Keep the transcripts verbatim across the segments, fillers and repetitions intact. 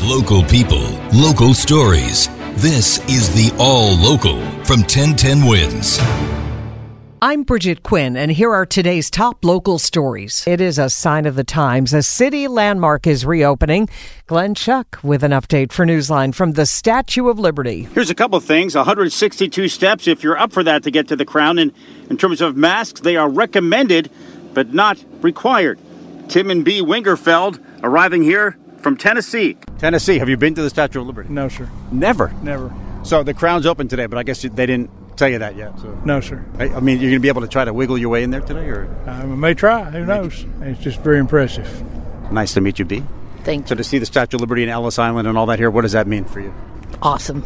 Local people, local stories. This is the All Local from ten ten Wins. I'm Bridget Quinn, and here are today's top local stories. It is a sign of the times. A city landmark is reopening. Glenn Schuck with an update for Newsline from the Statue of Liberty. Here's a couple of things. one hundred sixty-two steps if you're up for that to get to the crown. And in terms of masks, they are recommended but not required. Tim and B. Wingerfeld arriving here from Tennessee. Tennessee, have you been to the Statue of Liberty? No, sir. Never? Never. So the crown's open today, but I guess they didn't tell you that yet. So. No, sir. I, I mean, you're going to be able to try to wiggle your way in there today? Or I may try. Who knows? It's just very impressive. Nice to meet you, B. Thank you. So to see the Statue of Liberty and Ellis Island and all that here, what does that mean for you? Awesome.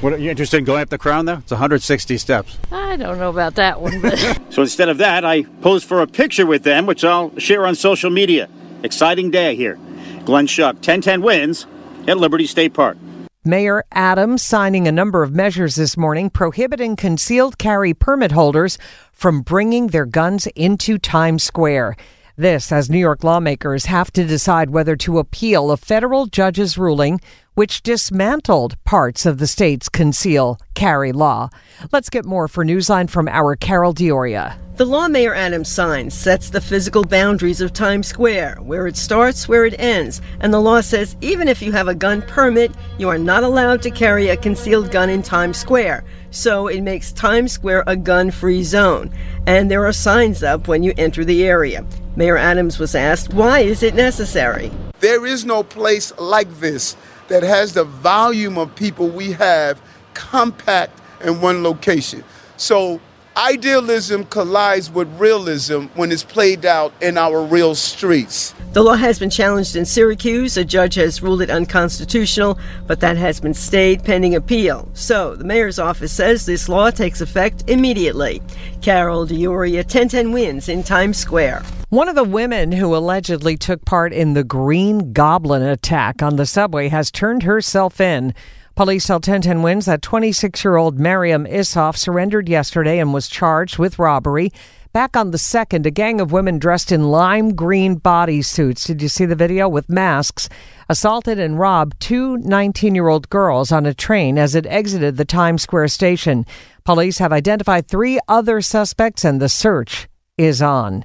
What, are you interested in going up the crown, though? It's one hundred sixty steps. I don't know about that one. But. So instead of that, I posed for a picture with them, which I'll share on social media. Exciting day here. Glenn Schuck, ten ten Wins at Liberty State Park. Mayor Adams signing a number of measures this morning prohibiting concealed carry permit holders from bringing their guns into Times Square. This as New York lawmakers have to decide whether to appeal a federal judge's ruling which dismantled parts of the state's conceal carry law. Let's get more for Newsline from our Carol D'Auria. The law Mayor Adams signed sets the physical boundaries of Times Square, where it starts, where it ends, and the law says even if you have a gun permit, you are not allowed to carry a concealed gun in Times Square. So it makes Times Square a gun-free zone, and there are signs up when you enter the area. Mayor Adams was asked, why is it necessary? There is no place like this that has the volume of people we have compact in one location. So idealism collides with realism when it's played out in our real streets. The law has been challenged in Syracuse. A judge has ruled it unconstitutional, but that has been stayed pending appeal. So the mayor's office says this law takes effect immediately. Carol D'Auria, ten ten Wins in Times Square. One of the women who allegedly took part in the Green Goblin attack on the subway has turned herself in. Police tell ten ten Wins that twenty-six-year-old Mariam Issoff surrendered yesterday and was charged with robbery. Back on the second, a gang of women dressed in lime green bodysuits, did you see the video, with masks, assaulted and robbed two nineteen-year-old girls on a train as it exited the Times Square station. Police have identified three other suspects, and the search is on.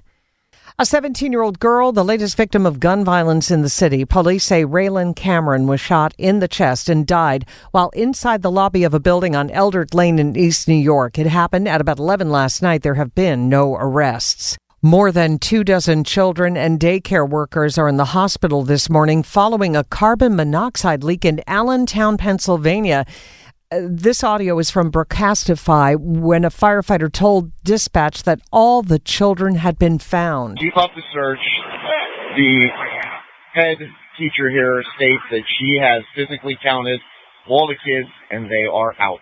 A seventeen-year-old girl, the latest victim of gun violence in the city. Police say Raylan Cameron was shot in the chest and died while inside the lobby of a building on Eldert Lane in East New York. It happened at about eleven last night. There have been no arrests. More than two dozen children and daycare workers are in the hospital this morning following a carbon monoxide leak in Allentown, Pennsylvania. This audio is from Broadcastify when a firefighter told dispatch that all the children had been found. Chief of the search, the head teacher here states that she has physically counted all the kids and they are out.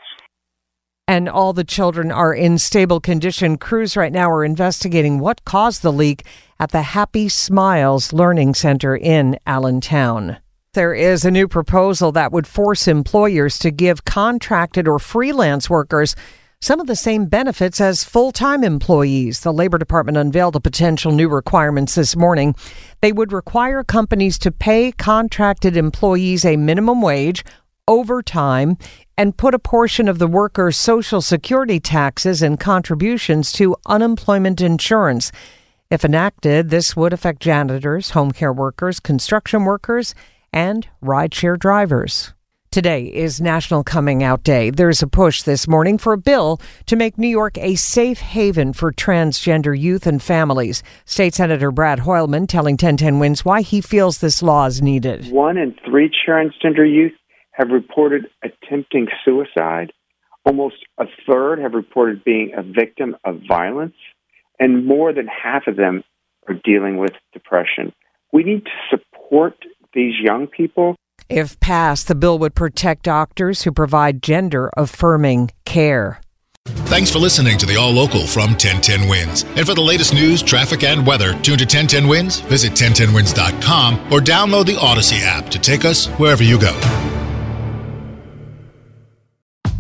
And all the children are in stable condition. Crews right now are investigating what caused the leak at the Happy Smiles Learning Center in Allentown. There is a new proposal that would force employers to give contracted or freelance workers some of the same benefits as full-time employees. The Labor Department unveiled the potential new requirements this morning. They would require companies to pay contracted employees a minimum wage, overtime, and put a portion of the workers' Social Security taxes and contributions to unemployment insurance. If enacted, this would affect janitors, home care workers, construction workers, and rideshare drivers. Today is National Coming Out Day. There's a push this morning for a bill to make New York a safe haven for transgender youth and families. State Senator Brad Hoylman telling ten ten Wins why he feels this law is needed. One in three transgender youth have reported attempting suicide. Almost a third have reported being a victim of violence, and more than half of them are dealing with depression. We need to support these young people. If passed, the bill would protect doctors who provide gender-affirming care. Thanks for listening to the All Local from ten ten Winds. And for the latest news, traffic, and weather, tune to ten ten Winds, visit ten ten winds dot com, or download the Odyssey app to take us wherever you go.